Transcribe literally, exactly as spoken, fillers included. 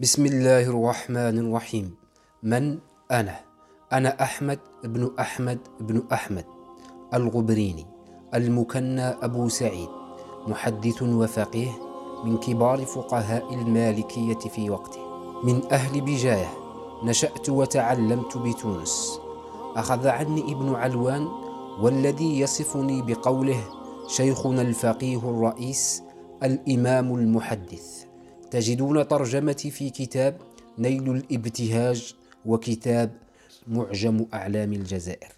بسم الله الرحمن الرحيم. من أنا؟ أنا أحمد بن أحمد بن أحمد الغبريني، المكنى أبو سعيد، محدث وفقيه من كبار فقهاء المالكية في وقته، من أهل بجاية. نشأت وتعلمت بتونس. أخذ عني ابن علوان، والذي يصفني بقوله شيخنا الفقيه الرئيس الإمام المحدث. تجدون ترجمتي في كتاب نيل الابتهاج وكتاب معجم أعلام الجزائر.